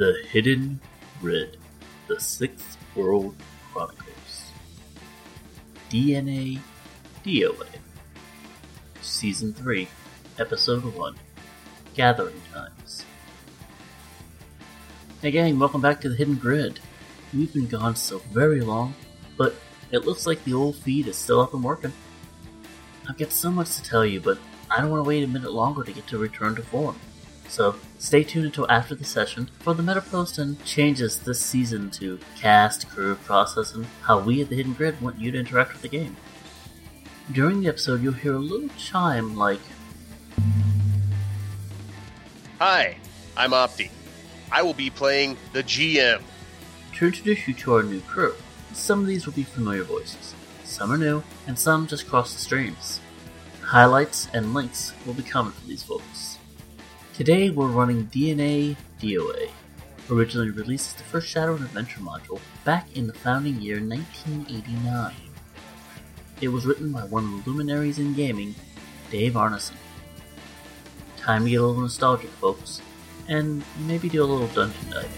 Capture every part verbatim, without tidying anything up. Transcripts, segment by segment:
The Hidden Grid, The Sixth World Chronicles, D N A D O A, Season three, Episode one, Gathering Times. Hey gang, welcome back to The Hidden Grid. We've been gone so very long, but it looks like the old feed is still up and working. I've got so much to tell you, but I don't want to wait a minute longer to get to return to form. So stay tuned until after the session for the meta post and changes this season to cast, crew, process, and how we at The Hidden Grid want you to interact with the game. During the episode, you'll hear a little chime like, "Hi, I'm Opti. I will be playing the G M." To introduce you to our new crew. Some of these will be familiar voices, some are new, and some just cross the streams. Highlights and links will be common for these folks. Today we're running D N A D O A, originally released as the first Shadowrun Adventure module back in the founding year nineteen eighty-nine. It was written by one of the luminaries in gaming, Dave Arneson. Time to get a little nostalgic, folks, and maybe do a little dungeon diving.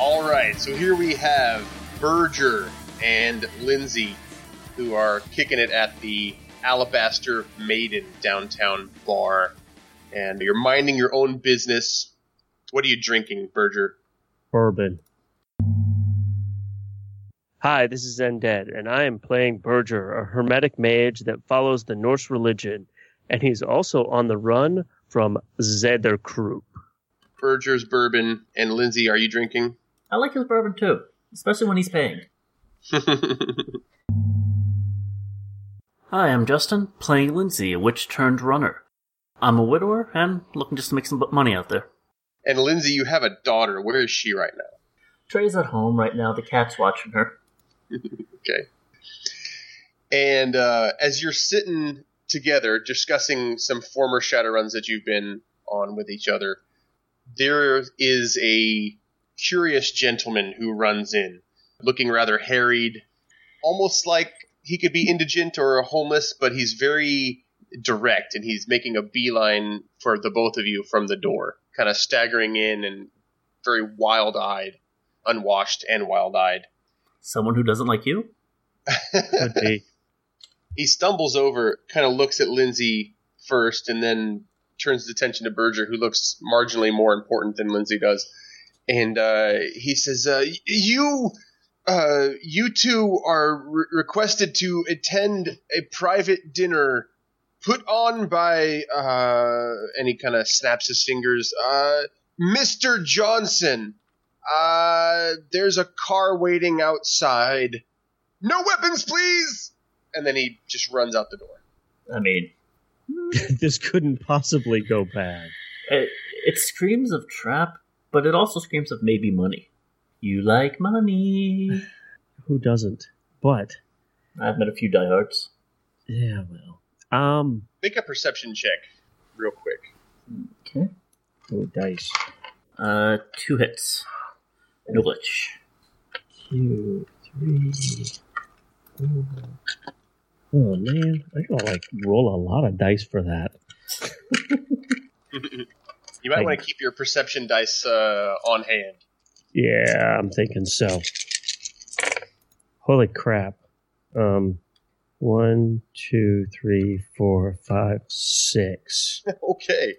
Alright, so here we have Berger and Lindsay, who are kicking it at the Alabaster Maiden downtown bar. And you're minding your own business. What are you drinking, Berger? Bourbon. Hi, this is Zendead, and I am playing Berger, a hermetic mage that follows the Norse religion. And he's also on the run from Zederkrupp. Berger's bourbon, and Lindsay, are you drinking? I like his bourbon too, especially when he's paying. Hi, I'm Justin, playing Lindsay, a witch turned runner. I'm a widower and looking just to make some money out there. And Lindsay, you have a daughter. Where is she right now? Trey's at home right now. The cat's watching her. Okay. And uh, as you're sitting together discussing some former Shadowruns that you've been on with each other, there is a curious gentleman who runs in, looking rather harried, almost like he could be indigent or homeless, but he's very direct, and he's making a beeline for the both of you from the door, kind of staggering in and very wild-eyed, unwashed and wild-eyed. Someone who doesn't like you? Could be. He stumbles over, kind of looks at Lindsay first, and then turns his attention to Berger, who looks marginally more important than Lindsay does. And uh, he says, uh, you... Uh, you two are re- requested to attend a private dinner put on by, uh, and he kind of snaps his fingers, uh, Mister Johnson. Uh, there's a car waiting outside. No weapons, please! And then he just runs out the door. I mean, this couldn't possibly go bad. It, it screams of trap, but it also screams of maybe money. You like money. Who doesn't? But I've met a few diehards. Yeah, well. Um, Make a perception check real quick. Okay. Oh, dice. Uh, two hits. No glitch. Two, three, four. Oh, man. I gotta, like, roll a lot of dice for that. You might want to keep your perception dice uh, on hand. Yeah, I'm thinking so. Holy crap. Um, one, two, three, four, five, six. Okay.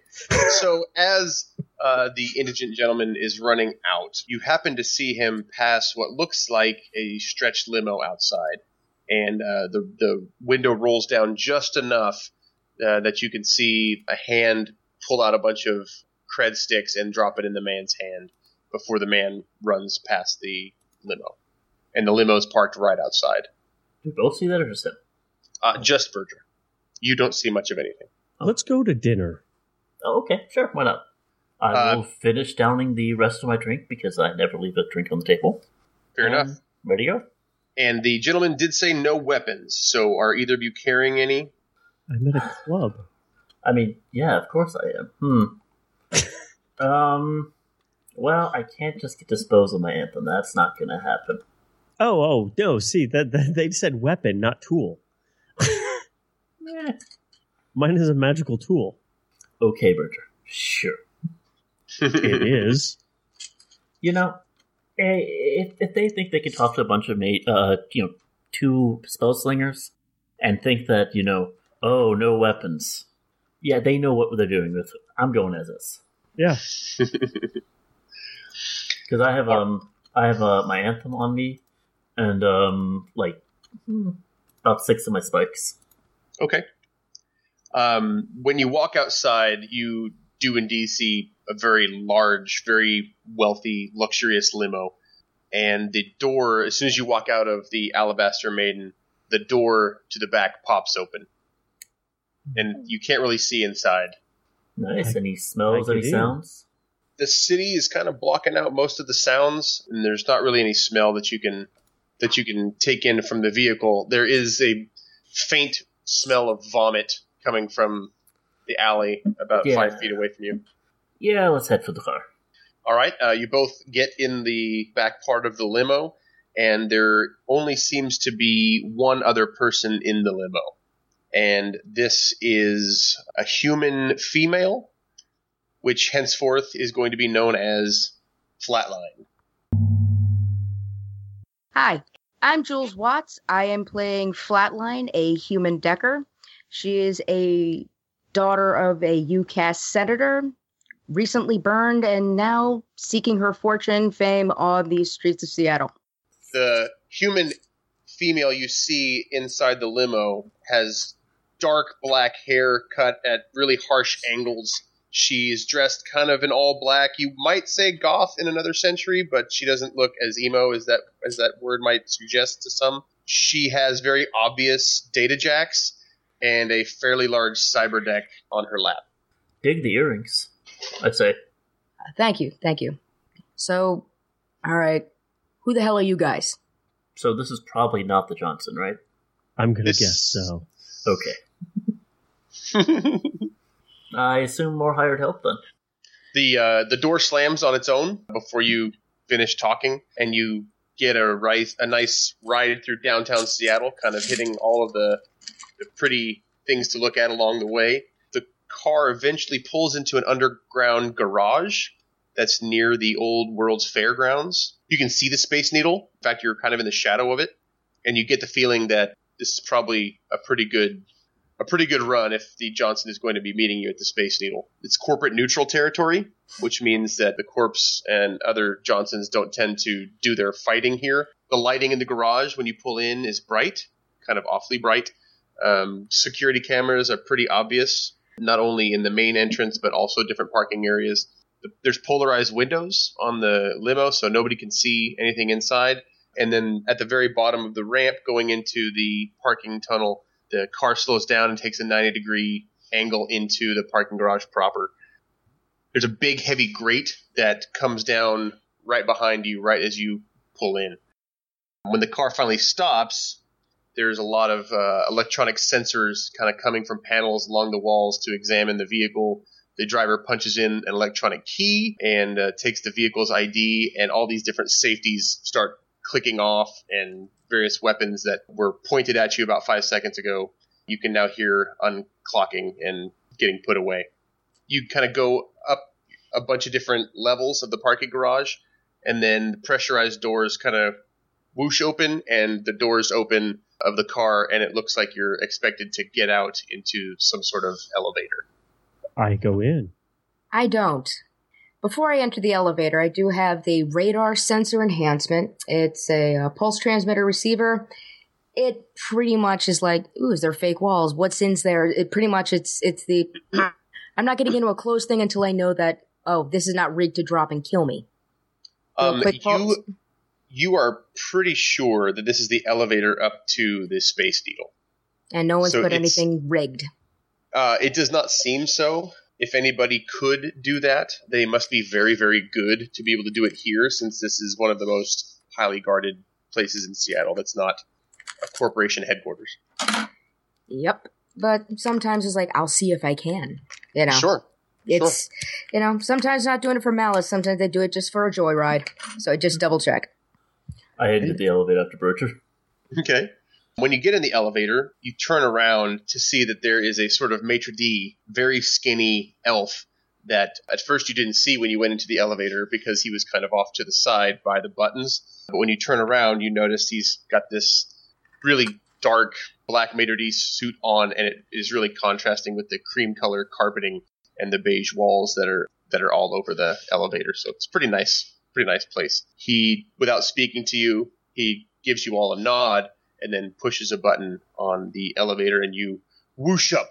So as uh, the indigent gentleman is running out, you happen to see him pass what looks like a stretched limo outside. And uh, the, the window rolls down just enough uh, that you can see a hand pull out a bunch of cred sticks and drop it in the man's hand before the man runs past the limo. And the limo's parked right outside. Do we both see that or just him? Uh, just Berger. You don't see much of anything. Let's go to dinner. Oh, okay, sure, why not? I uh, will finish downing the rest of my drink because I never leave a drink on the table. Fair um, enough. Ready to go? And the gentleman did say no weapons, so are either of you carrying any? I'm at a club. I mean, yeah, of course I am. Hmm. um... Well, I can't just get disposed of my anthem. That's not going to happen. Oh, oh, no. See, that, that they said weapon, not tool. Yeah. Mine is a magical tool. Okay, Berger. Sure. It is. You know, if, if they think they can talk to a bunch of mate, uh, you know, two spell slingers, and think that, you know, oh, no weapons. Yeah, they know what they're doing. With I'm going as this. Yeah. Because I have um I have uh, my anthem on me, and um like about six of my spikes. Okay. Um, when you walk outside, you do indeed see a very large, very wealthy, luxurious limo. And the door, as soon as you walk out of the Alabaster Maiden, the door to the back pops open. And you can't really see inside. Nice. Any smells, any sounds? The city is kind of blocking out most of the sounds, and there's not really any smell that you can that you can take in from the vehicle. There is a faint smell of vomit coming from the alley about yeah. five feet away from you. Yeah, let's head for the car. All right. Uh, you both get in the back part of the limo, and there only seems to be one other person in the limo. And this is a human female, which henceforth is going to be known as Flatline. Hi, I'm Jules Watts. I am playing Flatline, a human decker. She is a daughter of a U C A S senator, recently burned and now seeking her fortune, fame on the streets of Seattle. The human female you see inside the limo has dark black hair cut at really harsh angles. She's dressed kind of in all black. You might say goth in another century, but she doesn't look as emo as that as that word might suggest to some. She has very obvious data jacks and a fairly large cyber deck on her lap. Dig the earrings, I'd say. Uh, thank you, thank you. So, all right, who the hell are you guys? So this is probably not the Johnson, right? I'm going to guess so. Okay. I assume more hired help then. The uh, the door slams on its own before you finish talking, and you get a, rice, a nice ride through downtown Seattle, kind of hitting all of the, the pretty things to look at along the way. The car eventually pulls into an underground garage that's near the old World's Fairgrounds. You can see the Space Needle. In fact, you're kind of in the shadow of it, and you get the feeling that this is probably a pretty good... A pretty good run if the Johnson is going to be meeting you at the Space Needle. It's corporate neutral territory, which means that the Corps and other Johnsons don't tend to do their fighting here. The lighting in the garage when you pull in is bright, kind of awfully bright. Um, security cameras are pretty obvious, not only in the main entrance, but also different parking areas. There's polarized windows on the limo, so nobody can see anything inside. And then at the very bottom of the ramp going into the parking tunnel, the car slows down and takes a ninety-degree angle into the parking garage proper. There's a big, heavy grate that comes down right behind you right as you pull in. When the car finally stops, there's a lot of uh, electronic sensors kind of coming from panels along the walls to examine the vehicle. The driver punches in an electronic key and uh, takes the vehicle's I D, and all these different safeties start clicking off, and various weapons that were pointed at you about five seconds ago, you can now hear unclocking and getting put away. You kind of go up a bunch of different levels of the parking garage, and then the pressurized doors kind of whoosh open, and the doors open of the car, and it looks like you're expected to get out into some sort of elevator. I go in. I don't. Before I enter the elevator, I do have the radar sensor enhancement. It's a, a pulse transmitter receiver. It pretty much is like, ooh, is there fake walls? What's in there? It pretty much, it's it's the, I'm not getting into a closed thing until I know that, oh, this is not rigged to drop and kill me. Um, you, you are pretty sure that this is the elevator up to the Space Needle. And no one's so put anything rigged. Uh, it does not seem so. If anybody could do that, they must be very, very good to be able to do it here, since this is one of the most highly guarded places in Seattle that's not a corporation headquarters. Yep. But sometimes it's like, I'll see if I can. You know? Sure. It's, sure. You know, sometimes not doing it for malice. Sometimes they do it just for a joyride. So I just double check. I headed the elevator after Berger. Okay. When you get in the elevator, you turn around to see that there is a sort of maitre d', very skinny elf that at first you didn't see when you went into the elevator because he was kind of off to the side by the buttons. But when you turn around, you notice he's got this really dark black maitre d' suit on, and it is really contrasting with the cream color carpeting and the beige walls that are that are all over the elevator. So it's pretty nice, pretty nice place. He, without speaking to you, he gives you all a nod and then pushes a button on the elevator, and you whoosh up,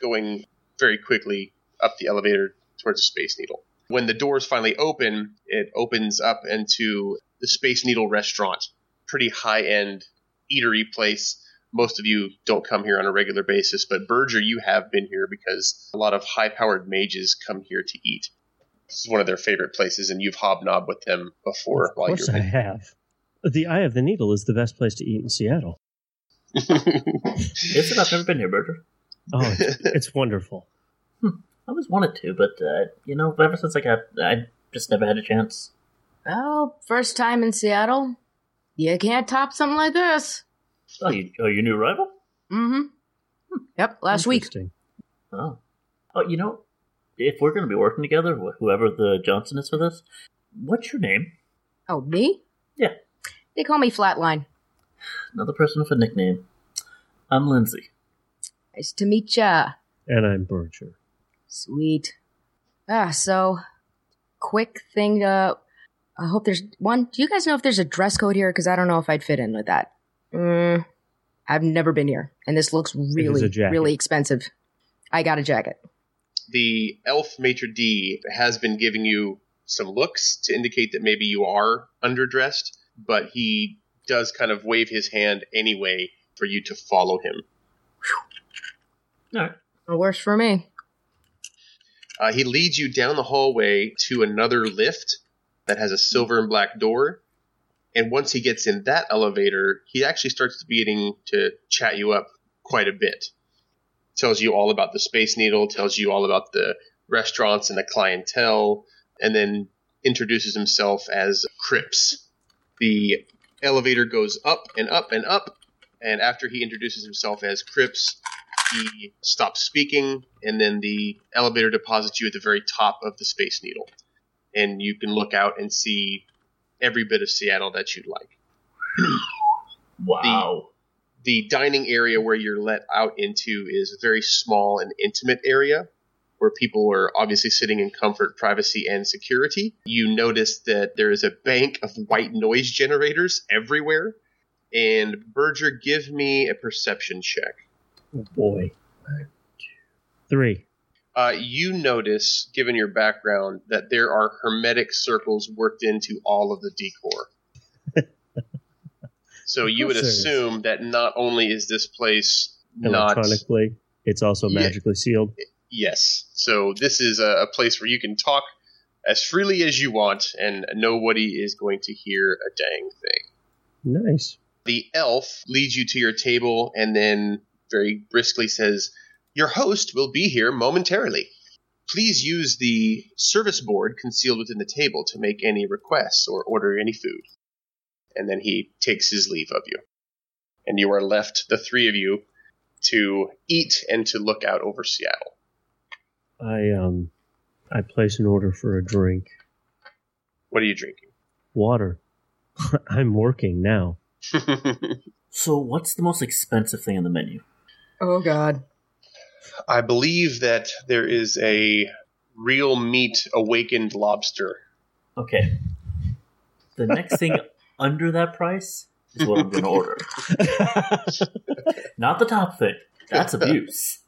going very quickly up the elevator towards the Space Needle. When the doors finally open, it opens up into the Space Needle restaurant, pretty high-end eatery place. Most of you don't come here on a regular basis, but Berger, you have been here because a lot of high-powered mages come here to eat. This is one of their favorite places, and you've hobnobbed with them before. Of course while you're I have. The Eye of the Needle is the best place to eat in Seattle. It's enough. I've never been here, Berger. Oh, it's, it's wonderful. Hmm. I always wanted to, but, uh, you know, ever since I got, I just never had a chance. Well, first time in Seattle, you can't top something like this. Oh, you, oh, your new rival? Mm-hmm. Hmm. Yep, last week. Oh. Oh, you know, if we're going to be working together, wh- whoever the Johnson is for this, what's your name? Oh, me? Yeah. They call me Flatline. Another person with a nickname. I'm Lindsay. Nice to meet ya. And I'm Berger. Sweet. Ah, so, quick thing to... I hope there's one. Do you guys know if there's a dress code here? Because I don't know if I'd fit in with that. Mm, I've never been here, and this looks really, really expensive. I got a jacket. The elf maitre d' has been giving you some looks to indicate that maybe you are underdressed, but he does kind of wave his hand anyway for you to follow him. All right. No worse for me. Uh, he leads you down the hallway to another lift that has a silver and black door. And once he gets in that elevator, he actually starts beginning to chat you up quite a bit. Tells you all about the Space Needle, tells you all about the restaurants and the clientele, and then introduces himself as Cripps. The elevator goes up and up and up, and after he introduces himself as Cripps, he stops speaking, and then the elevator deposits you at the very top of the Space Needle. And you can look out and see every bit of Seattle that you'd like. Wow. The, the dining area where you're let out into is a very small and intimate area where people are obviously sitting in comfort, privacy, and security. You notice that there is a bank of white noise generators everywhere. And Berger, give me a perception check. Oh, boy. One, two, three. Uh, you notice, given your background, that there are hermetic circles worked into all of the decor. So you would assume that not only is this place not... electronically, it's also magically yeah, sealed. Yes. So this is a, a place where you can talk as freely as you want, and nobody is going to hear a dang thing. Nice. The elf leads you to your table and then very briskly says... Your host will be here momentarily. Please use the service board concealed within the table to make any requests or order any food. And then he takes his leave of you. And you are left, the three of you, to eat and to look out over Seattle. I um, I place an order for a drink. What are you drinking? Water. I'm working now. So what's the most expensive thing on the menu? Oh, God. I believe that there is a real meat awakened lobster. Okay. The next thing under that price is what I'm going to order. Not the top thing. That's abuse.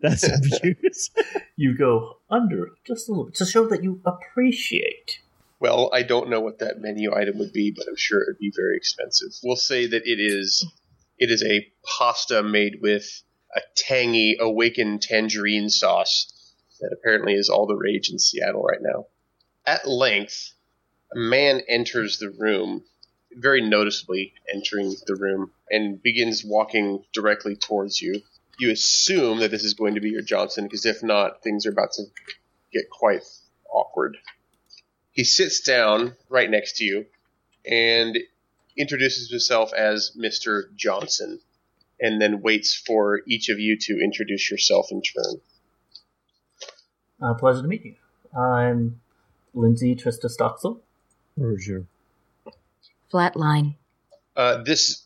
That's abuse. You go under just a little bit to show that you appreciate. Well, I don't know what that menu item would be, but I'm sure it would be very expensive. We'll say that it is. It is a pasta made with a tangy awakened tangerine sauce that apparently is all the rage in Seattle right now. At length, a man enters the room, very noticeably entering the room, and begins walking directly towards you. You assume that this is going to be your Johnson, because if not, things are about to get quite awkward. He sits down right next to you and introduces himself as Mister Johnson. and then waits for each of you to introduce yourself in turn. Uh, pleasure to meet you. I'm Lindsay Tristastoxel. Berger. Flatline. Uh, this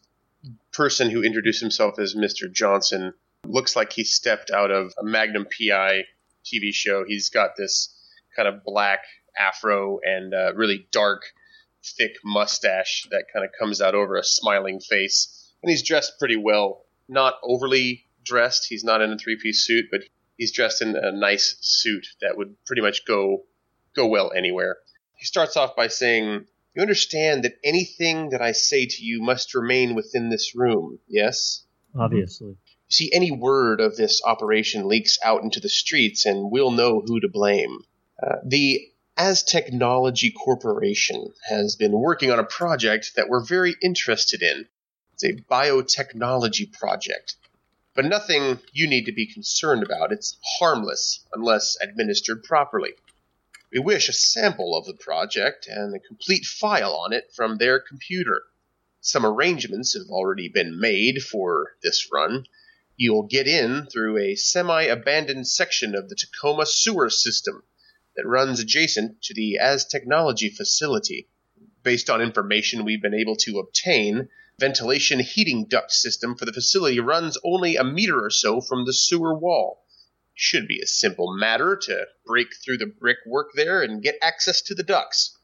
person who introduced himself as Mister Johnson looks like he stepped out of a Magnum P I T V show. He's got this kind of black afro and uh, really dark, thick mustache that kind of comes out over a smiling face. And he's dressed pretty well. Not overly dressed. He's not in a three-piece suit, but he's dressed in a nice suit that would pretty much go go well anywhere. He starts off by saying, "You understand that anything that I say to you must remain within this room, yes?" Obviously. You see, any word of this operation leaks out into the streets, and we'll know who to blame. Uh, the Aztechnology Corporation has been working on a project that we're very interested in. It's a biotechnology project. But nothing you need to be concerned about. It's harmless unless administered properly. We wish a sample of the project and a complete file on it from their computer. Some arrangements have already been made for this run. You'll get in through a semi-abandoned section of the Tacoma sewer system that runs adjacent to the Aztechnology facility. Based on information we've been able to obtain, ventilation heating duct system for the facility runs only a meter or so from the sewer wall. It should be a simple matter to break through the brick work there and get access to the ducts.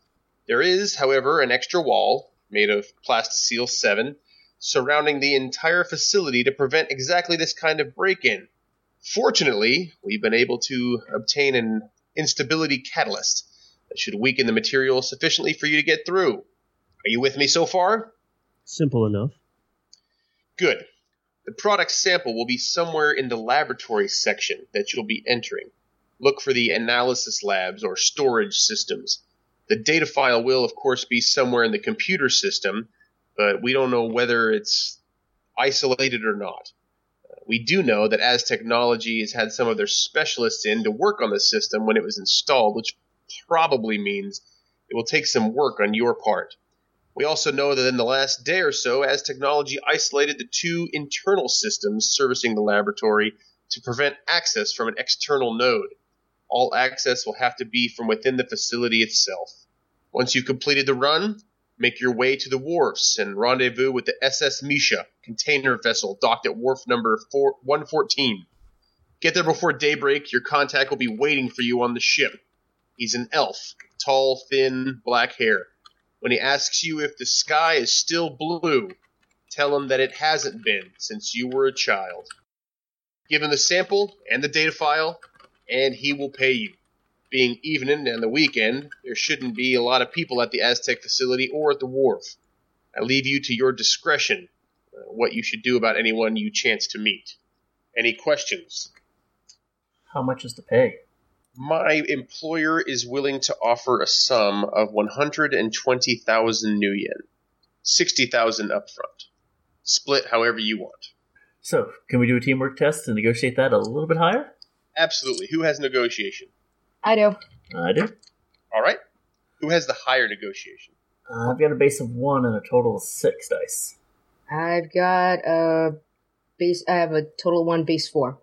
There is, however, an extra wall made of Plastaseal seven surrounding the entire facility to prevent exactly this kind of break-in. Fortunately, we've been able to obtain an instability catalyst that should weaken the material sufficiently for you to get through. Are you with me so far? Simple enough. Good. The product sample will be somewhere in the laboratory section that you'll be entering. Look for the analysis labs or storage systems. The data file will, of course, be somewhere in the computer system, but we don't know whether it's isolated or not. We do know that Aztechnology has had some of their specialists in to work on the system when it was installed, which probably means it will take some work on your part. We also know that in the last day or so, Aztechnology isolated the two internal systems servicing the laboratory to prevent access from an external node. All access will have to be from within the facility itself. Once you've completed the run, make your way to the wharfs and rendezvous with the S S Misha, container vessel docked at wharf number one fourteen. Get there before daybreak. Your contact will be waiting for you on the ship. He's an elf, tall, thin, black hair. When he asks you if the sky is still blue, tell him that it hasn't been since you were a child. Give him the sample and the data file, and he will pay you. Being evening and the weekend, there shouldn't be a lot of people at the Aztech facility or at the wharf. I leave you to your discretion uh, what you should do about anyone you chance to meet. Any questions? How much is the pay? My employer is willing to offer a sum of one hundred twenty thousand new yen, sixty thousand up front. Split however you want. So, can we do a teamwork test and negotiate that a little bit higher? Absolutely. Who has negotiation? I do. I do. All right. Who has the higher negotiation? Uh, I've got a base of one and a total of six dice. I've got a base. I have a total of one, base four.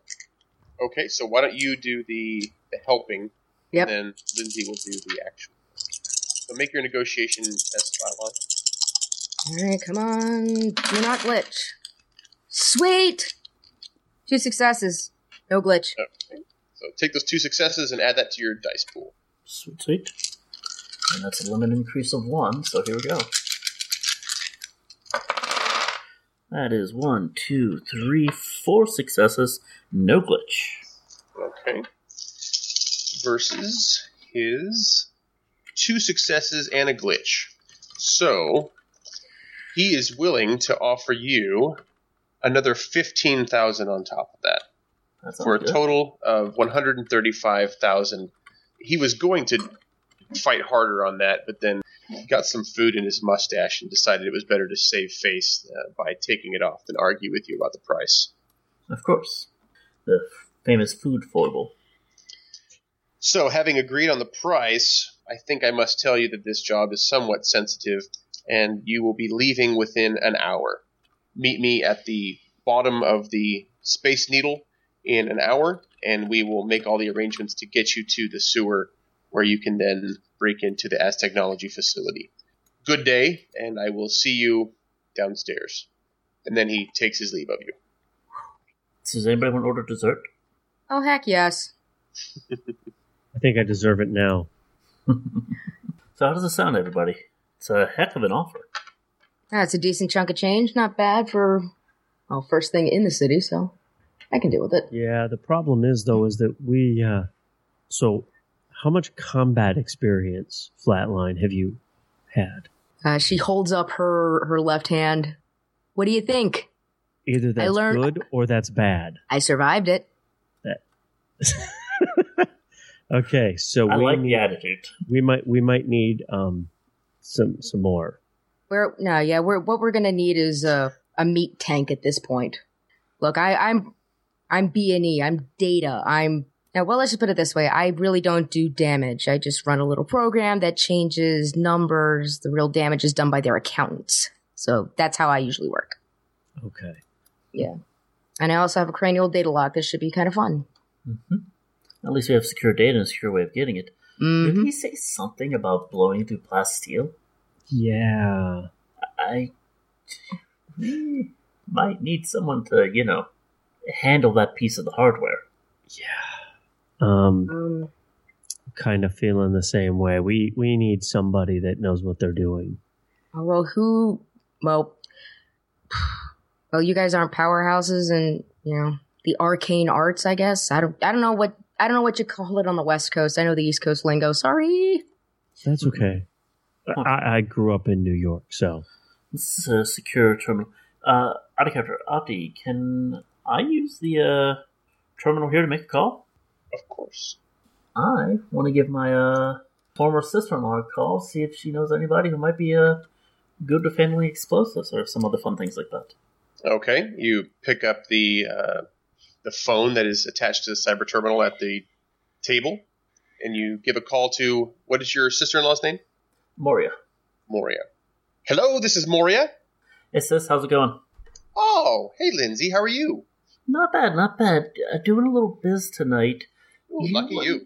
Okay, so why don't you do the... the helping, yep. And then Lindsay will do the action. So make your negotiation test bylaw. All right, come on. Do not glitch. Sweet! Two successes. No glitch. Okay. So take those two successes and add that to your dice pool. Sweet, sweet. And that's a limit increase of one, so here we go. That is one, two, three, four successes. No glitch. Okay. Versus his two successes and a glitch. So, he is willing to offer you another fifteen thousand on top of that. That for a good. Total of one hundred thirty-five thousand. He was going to fight harder on that, but then he got some food in his mustache and decided it was better to save face uh, by taking it off than argue with you about the price. Of course. The famous food foible. So, having agreed on the price, I think I must tell you that this job is somewhat sensitive, and you will be leaving within an hour. Meet me at the bottom of the Space Needle in an hour, and we will make all the arrangements to get you to the sewer where you can then break into the Aztechnology facility. Good day, and I will see you downstairs. And then he takes his leave of you. Does anybody want to order dessert? Oh, heck yes. I think I deserve it now. So how does it sound, everybody? It's a heck of an offer. That's a decent chunk of change. Not bad for, well, first thing in the city, so I can deal with it. Yeah, the problem is, though, is that we... Uh, so how much combat experience, Flatline, have you had? Uh, she holds up her, her left hand. What do you think? Either that's learned, good or that's bad. I survived it. Okay, so I we like need, the attitude. We might we might need um some some more. We're no, yeah, we're what we're gonna need is a a meat tank at this point. Look, I, I'm I'm B and E, I'm data, I'm now well let's just put it this way, I really don't do damage. I just run a little program that changes numbers. The real damage is done by their accountants. So that's how I usually work. Okay. Yeah. And I also have a cranial data lock. This should be kind of fun. Mm-hmm. At least we have secure data and a secure way of getting it. Mm-hmm. Did he say something about blowing through Plastaseal? Yeah. I might need someone to, you know, handle that piece of the hardware. Yeah. Um, um kind of feeling the same way. We we need somebody that knows what they're doing. Oh, well, who well Well, you guys aren't powerhouses and, you know, the arcane arts, I guess. I don't I don't know what I don't know what you call it on the West Coast. I know the East Coast lingo. Sorry. That's okay. I, I grew up in New York, so. This is a secure terminal. Uh, out of character, Opti, can I use the uh, terminal here to make a call? Of course. I want to give my uh, former sister-in-law a call, see if she knows anybody who might be uh, good with handling explosives or some other fun things like that. Okay. You pick up the... Uh... the phone that is attached to the cyber terminal at the table, and you give a call to, what is your sister-in-law's name? Moria. Moria. Hello, this is Moria. Yes, sis, how's it going? Oh, hey, Lindsay, how are you? Not bad, not bad. Uh, doing a little biz tonight. Ooh, you, lucky you.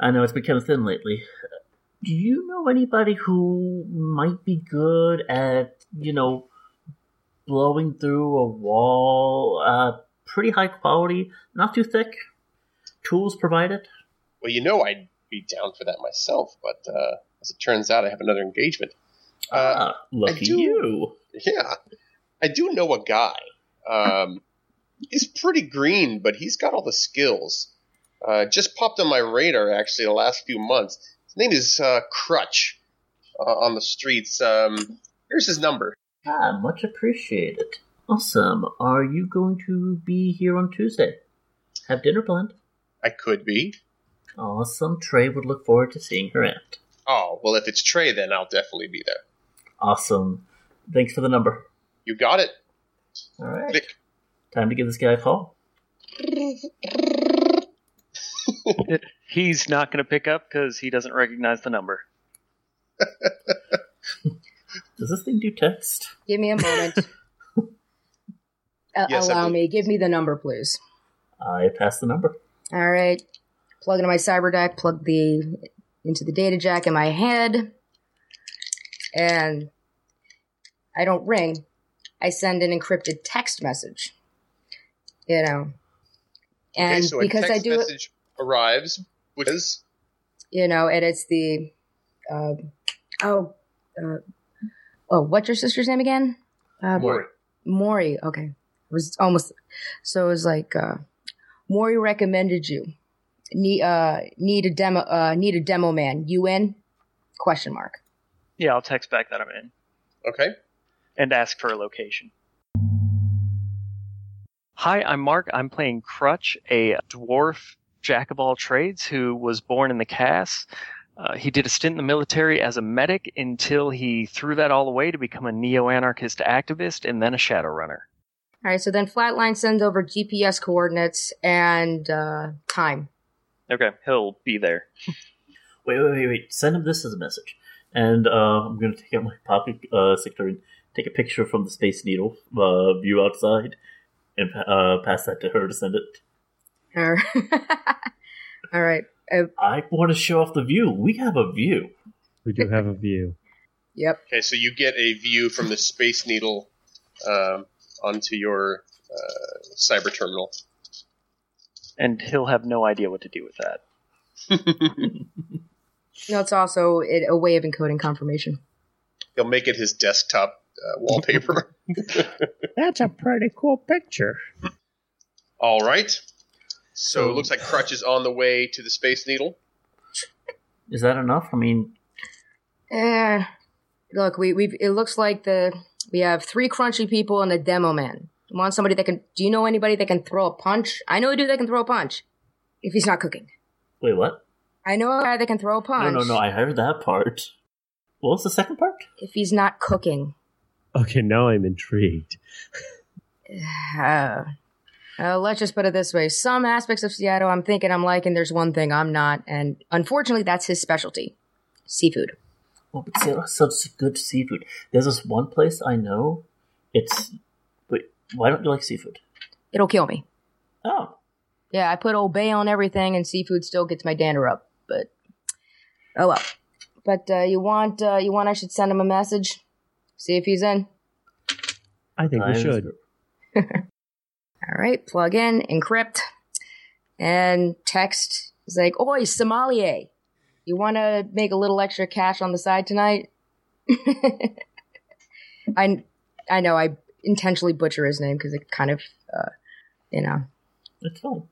I know, it's been kind of thin lately. Uh, do you know anybody who might be good at, you know, blowing through a wall, uh, pretty high quality, not too thick. Tools provided. Well, you know, I'd be down for that myself, but uh, as it turns out, I have another engagement. Uh, ah, lucky do, you. Yeah. I do know a guy. Um, he's pretty green, but he's got all the skills. Uh, just popped on my radar, actually, the last few months. His name is uh, Crutch uh, on the streets. Um, here's his number. Ah, much appreciated. Awesome. Are you going to be here on Tuesday? Have dinner planned? I could be. Awesome. Trey would look forward to seeing her aunt. Oh, well, if it's Trey, then I'll definitely be there. Awesome. Thanks for the number. You got it. All right. Click. Time to give this guy a call. He's not going to pick up because he doesn't recognize the number. Does this thing do text? Give me a moment. Uh, yes, allow me. Give me the number, please. I pass the number. All right. Plug into my cyber deck. Plug the into the data jack in my head, and I don't ring. I send an encrypted text message. You know, and okay, so because a text I do message it, arrives, which is you know, and it's the uh, oh uh, oh what's your sister's name again? Uh, Maury. Maury. Okay. was almost so it was like uh Maury recommended you need uh need a demo uh need a demo man you in question mark yeah I'll text back that I'm in. Okay. And ask for a location. Hi, I'm Mark. I'm playing Crutch, a dwarf jack of all trades who was born in the C A S. Uh, he did a stint in the military as a medic until he threw that all away to become a neo anarchist activist and then a Shadowrunner. All right, so then Flatline sends over G P S coordinates and uh, time. Okay, he'll be there. wait, wait, wait, wait. Send him this as a message. And uh, I'm going to take out my pocket uh, sector and take a picture from the Space Needle uh, view outside and uh, pass that to her to send it. All right. All right. Uh, I want to show off the view. We have a view. We do have a view. Yep. Okay, so you get a view from the Space Needle um, onto your uh, cyber terminal. And he'll have no idea what to do with that. No, it's also a way of encoding confirmation. He'll make it his desktop uh, wallpaper. That's a pretty cool picture. All right. So it looks like Crutch is on the way to the Space Needle. Is that enough? I mean... Uh, look, we we it looks like the we have three crunchy people and a demo man. I want somebody that can... Do you know anybody that can throw a punch? I know a dude that can throw a punch if he's not cooking. Wait, what? I know a guy that can throw a punch. No, no, no, I heard that part. What was the second part? If he's not cooking. Okay, now I'm intrigued. uh... Uh, let's just put it this way. Some aspects of Seattle I'm thinking I'm liking. There's one thing I'm not. And unfortunately, that's his specialty. Seafood. Well, but Seattle's such good seafood. There's this one place I know. It's... Wait, why don't you like seafood? It'll kill me. Oh. Yeah, I put Old Bay on everything, and seafood still gets my dander up. But... Oh, well. But uh, you want... Uh, you want I should send him a message? See if he's in? I think I we should. All right, plug in, encrypt, and text. It's like, oi, sommelier, you want to make a little extra cash on the side tonight? I, I know, I intentionally butcher his name because it kind of, uh, you know. It's fun.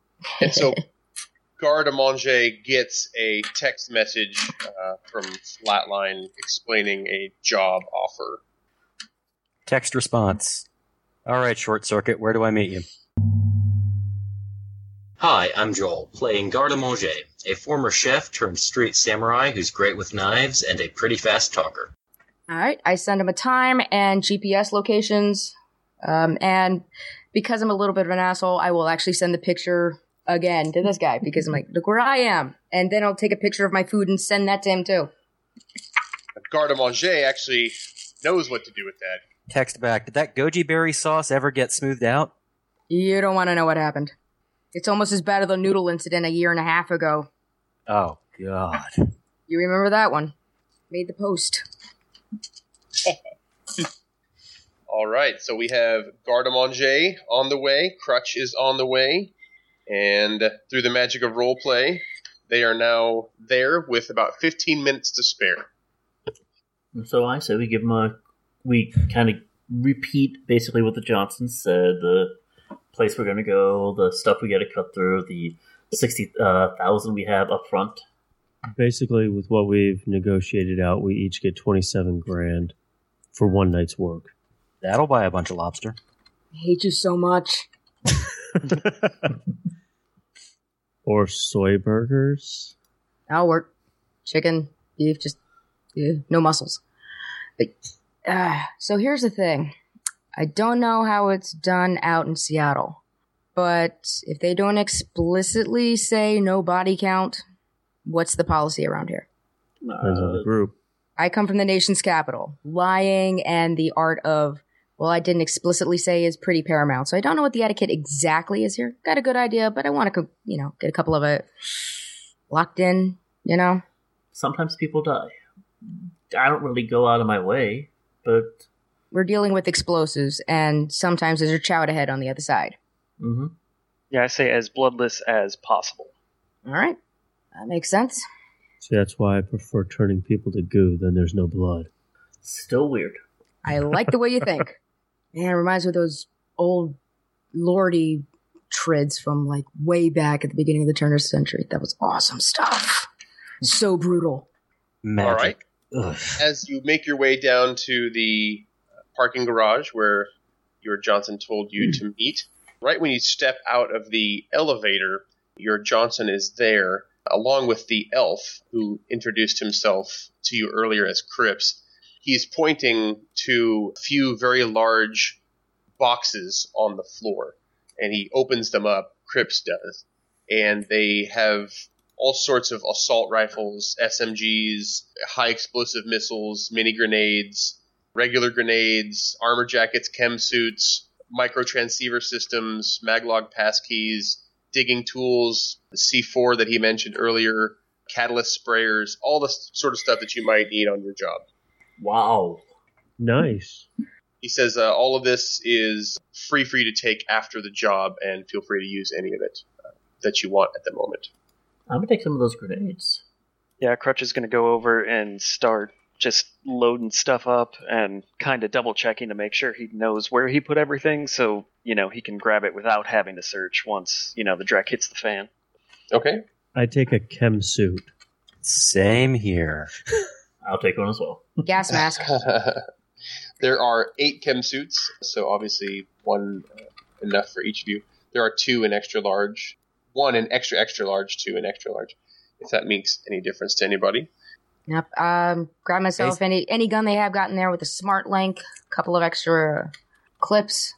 And so Garde Manger gets a text message uh, from Flatline explaining a job offer. Text response. All right, Short Circuit, where do I meet you? Hi, I'm Joel, playing Garde Manger, a former chef turned street samurai who's great with knives and a pretty fast talker. All right, I send him a time and G P S locations, um, and because I'm a little bit of an asshole, I will actually send the picture again to this guy because I'm like, look where I am, and then I'll take a picture of my food and send that to him too. Garde Manger actually knows what to do with that. Text back, did that goji berry sauce ever get smoothed out? You don't want to know what happened. It's almost as bad as the noodle incident a year and a half ago. Oh, God. You remember that one. Made the post. All right, so we have Garde Manger on the way, Crutch is on the way, and through the magic of role play, they are now there with about fifteen minutes to spare. And so I say we give them a... We kind of repeat basically what the Johnson said, the place we're going to go, the stuff we got to cut through, the sixty thousand uh, we have up front. Basically, with what we've negotiated out, we each get twenty-seven grand for one night's work. That'll buy a bunch of lobster. I hate you so much. Or soy burgers. That'll work. Chicken, beef, just yeah, no muscles. But... Uh, so here's the thing. I don't know how it's done out in Seattle, but if they don't explicitly say no body count, what's the policy around here? Depends on the group. I come from the nation's capital. Lying and the art of, well, I didn't explicitly say is pretty paramount. So I don't know what the etiquette exactly is here. Got a good idea, but I want to, you know, get a couple of it locked in, you know? Sometimes people die. I don't really go out of my way. But we're dealing with explosives, and sometimes there's a chowder ahead on the other side. Mm-hmm. Yeah, I say as bloodless as possible. All right. That makes sense. See, that's why I prefer turning people to goo, then there's no blood. Still weird. I like the way you think. Man, it reminds me of those old lordy trids from, like, way back at the beginning of the turn of the century. That was awesome stuff. So brutal. Magic. All right. As you make your way down to the parking garage where your Johnson told you mm. to meet, right when you step out of the elevator, your Johnson is there, along with the elf who introduced himself to you earlier as Cripps. He's pointing to a few very large boxes on the floor, and he opens them up, Cripps does, and they have... all sorts of assault rifles, S M Gs, high explosive missiles, mini grenades, regular grenades, armor jackets, chem suits, microtransceiver systems, maglog passkeys, digging tools, the C four that he mentioned earlier, catalyst sprayers, all the sort of stuff that you might need on your job. Wow. Nice. He says uh, all of this is free for you to take after the job, and feel free to use any of it uh, that you want at the moment. I'm going to take some of those grenades. Yeah, Crutch is going to go over and start just loading stuff up and kind of double-checking to make sure he knows where he put everything, so, you know, he can grab it without having to search once, you know, the dreck hits the fan. Okay. I take a chem suit. Same here. I'll take one as well. Gas mask. There are eight chem suits, so obviously one uh, enough for each of you. There are two in extra large, one in extra extra large, two in extra large, if that makes any difference to anybody. Yep. Um, grab myself Ace. any any gun they have got in there with a smart link, a couple of extra clips.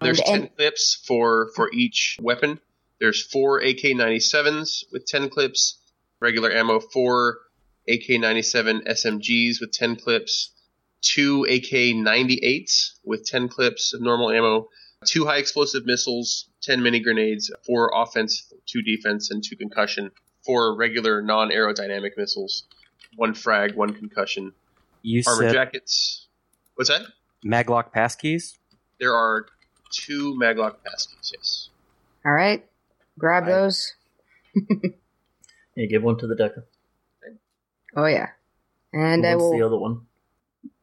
There's ten end. clips for, for each weapon. There's four A K ninety-sevens with ten clips, regular ammo, four A K ninety-seven S M Gs with ten clips, two A K ninety-eights with ten clips of normal ammo, two high explosive missiles, ten mini grenades, four offense, two defense, and two concussion, four regular non-aerodynamic missiles. One frag, one concussion. You Armor said jackets. What's that? Maglock passkeys? There are two maglock passkeys, yes. All right. Grab All right. those. Yeah, give one to the Decker. Okay. Oh, yeah. And Who I will... the other one?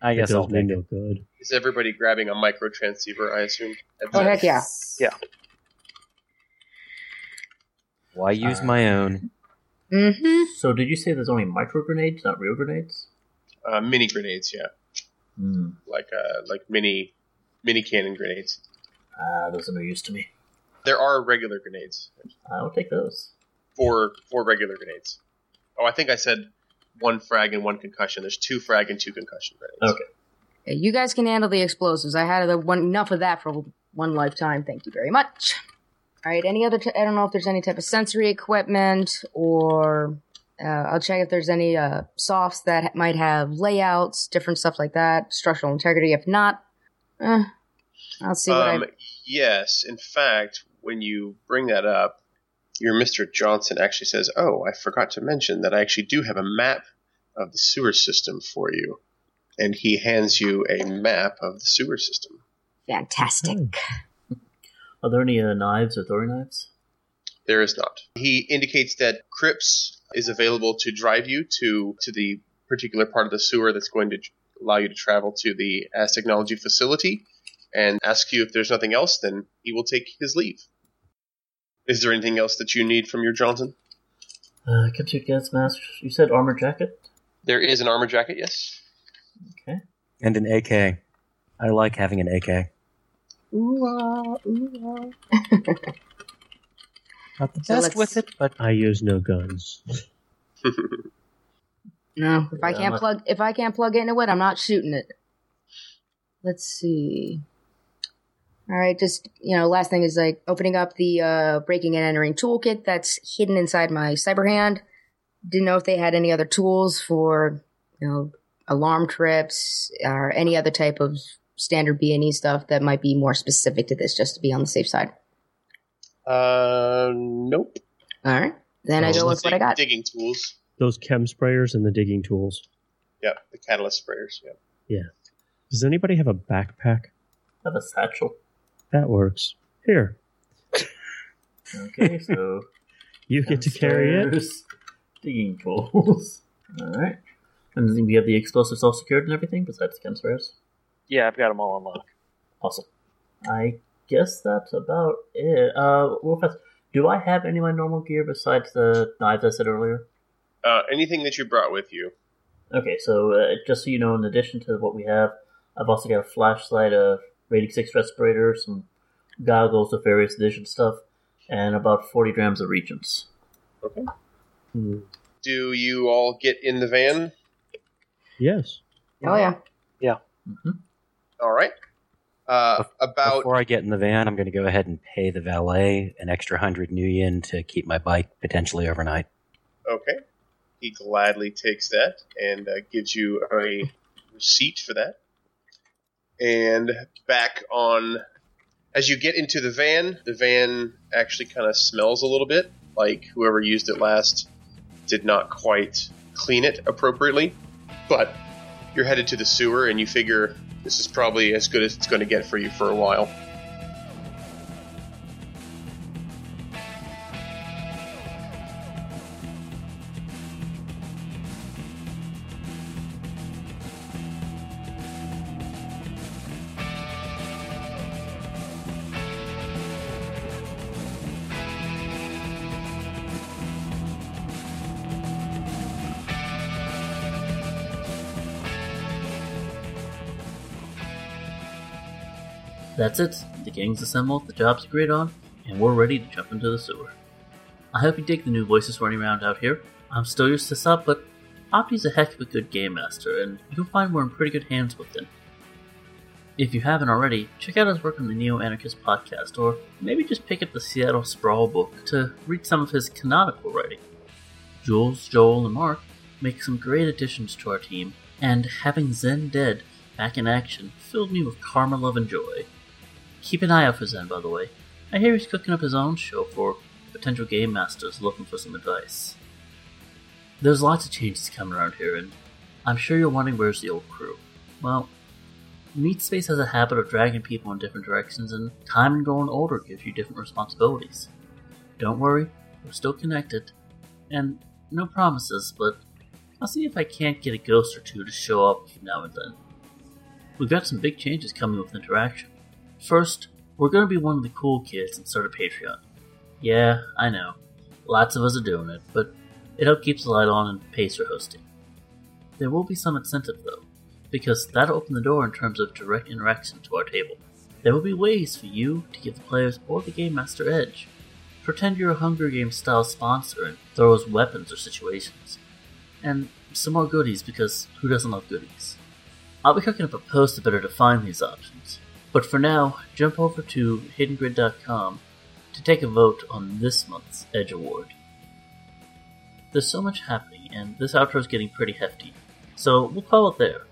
I guess I'll make it. Good. Is everybody grabbing a microtransceiver, I assume? Oh, heck yeah. Yeah. Why use uh, my own? Mm-hmm. So did you say there's only micro grenades, not real grenades? Uh, mini grenades, yeah. Mm. Like uh, like mini mini cannon grenades. Ah, uh, those are no use to me. There are regular grenades. I'll take those. Four four regular grenades. Oh, I think I said one frag and one concussion. There's two frag and two concussion grenades. Okay. Yeah, you guys can handle the explosives. I had one, enough of that for one lifetime. Thank you very much. All right, any other, t- I don't know if there's any type of sensory equipment, or uh, I'll check if there's any uh, softs that ha- might have layouts, different stuff like that, structural integrity. If not, eh, I'll see what um, I... Yes, in fact, when you bring that up, your Mister Johnson actually says, oh, I forgot to mention that I actually do have a map of the sewer system for you. And he hands you a map of the sewer system. Fantastic. Hmm. Are there any uh, knives or throwing knives? There is not. He indicates that Crips is available to drive you to, to the particular part of the sewer that's going to allow you to travel to the Aztechnology facility, and ask you if there's nothing else, then he will take his leave. Is there anything else that you need from your Johnson? Uh, can you guess, mask? You said armor jacket? There is an armor jacket, yes. Okay. And an A K. I like having an A K. Ooh-ah, ooh-ah. Not the so best with it, but I use no guns. No, if yeah, I can't not... plug if I can't plug into it, I'm not shooting it. Let's see. All right, just, you know, last thing is like opening up the uh, breaking and entering toolkit that's hidden inside my cyber hand. Didn't know if they had any other tools for, you know, alarm trips or any other type of standard B and E stuff that might be more specific to this, just to be on the safe side. Uh, nope. All right. Then oh, I go with dig, what I got. Digging tools. Those chem sprayers and the digging tools. Yep, the catalyst sprayers, yep. Yeah. Does anybody have a backpack? I have a satchel. That works. Here. Okay, so... you get to carry it. Digging tools. All right. And we have the explosives all secured and everything besides the chem sprayers? Yeah, I've got them all on lock. Awesome. I guess that's about it. Uh, real fast, do I have any of my normal gear besides the knives I said earlier? Uh, anything that you brought with you. Okay, so uh, just so you know, in addition to what we have, I've also got a flashlight, a rating six respirator, some goggles of various edition stuff, and about forty grams of reagents. Okay. Mm. Do you all get in the van? Yes. Oh, yeah. Yeah. Mm-hmm. All right. Uh, about Before I get in the van, I'm going to go ahead and pay the valet an extra hundred new yen to keep my bike potentially overnight. Okay. He gladly takes that and uh, gives you a receipt for that. And back on As you get into the van, the van actually kind of smells a little bit, like whoever used it last did not quite clean it appropriately. But you're headed to the sewer, and you figure this is probably as good as it's going to get for you for a while. That's it. The gang's assembled, the job's agreed on, and we're ready to jump into the sewer. I hope you dig the new voices running around out here. I'm still your sysop, but Opti's a heck of a good game master, and you'll find we're in pretty good hands with him. If you haven't already, check out his work on the Neo Anarchist podcast, or maybe just pick up the Seattle Sprawl book to read some of his canonical writing. Jules, Joel, and Mark make some great additions to our team, and having Zendead back in action filled me with karma, love, and joy. Keep an eye out for Zen, by the way. I hear he's cooking up his own show for potential game masters looking for some advice. There's lots of changes coming around here, and I'm sure you're wondering where's the old crew. Well, Meat Space has a habit of dragging people in different directions, and time and growing older gives you different responsibilities. Don't worry, we're still connected, and no promises, but I'll see if I can't get a ghost or two to show up now and then. We've got some big changes coming with Interaction. First, we're going to be one of the cool kids and start a Patreon. Yeah, I know. Lots of us are doing it, but it helps keep the light on and pays for hosting. There will be some incentive, though, because that'll open the door in terms of direct interaction to our table. There will be ways for you to give the players or the Game Master edge. Pretend you're a Hunger Games-style sponsor and throw us weapons or situations. And some more goodies, because who doesn't love goodies? I'll be cooking up a post to better define these options. But for now, jump over to Hidden Grid dot com to take a vote on this month's Edge Award. There's so much happening, and this outro is getting pretty hefty, so we'll call it there.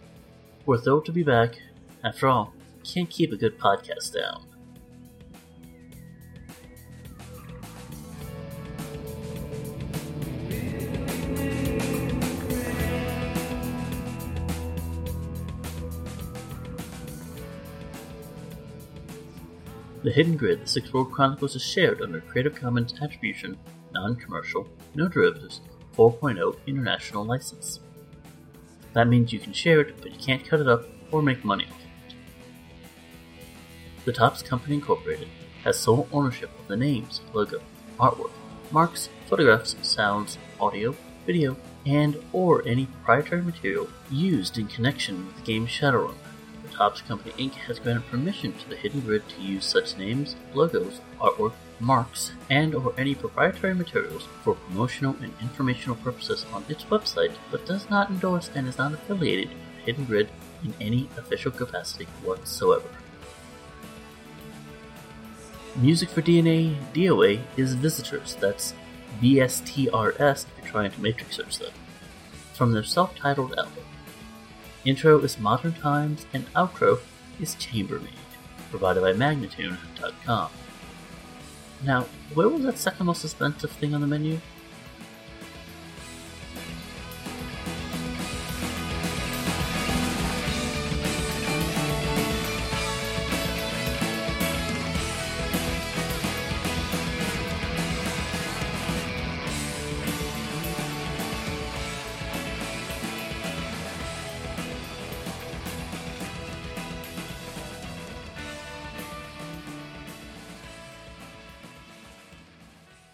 We're thrilled to be back. After all, can't keep a good podcast down. The Hidden Grid, The Sixth World Chronicles is shared under Creative Commons Attribution, Non-Commercial, No Derivatives, four point oh International License. That means you can share it, but you can't cut it up or make money off it. The Topps Company Incorporated has sole ownership of the names, logo, artwork, marks, photographs, sounds, audio, video, and or any proprietary material used in connection with the game Shadowrun. Topps Company Incorporated has granted permission to the Hidden Grid to use such names, logos, artwork, marks, and or any proprietary materials for promotional and informational purposes on its website, but does not endorse and is not affiliated with the Hidden Grid in any official capacity whatsoever. Music for D N A D O A is Visitors, that's V S T R S if you're trying to matrix search them, from their self-titled album. Intro is Modern Times, and outro is Chambermaid, provided by Magnatune dot com. Now, where was that second most expensive thing on the menu?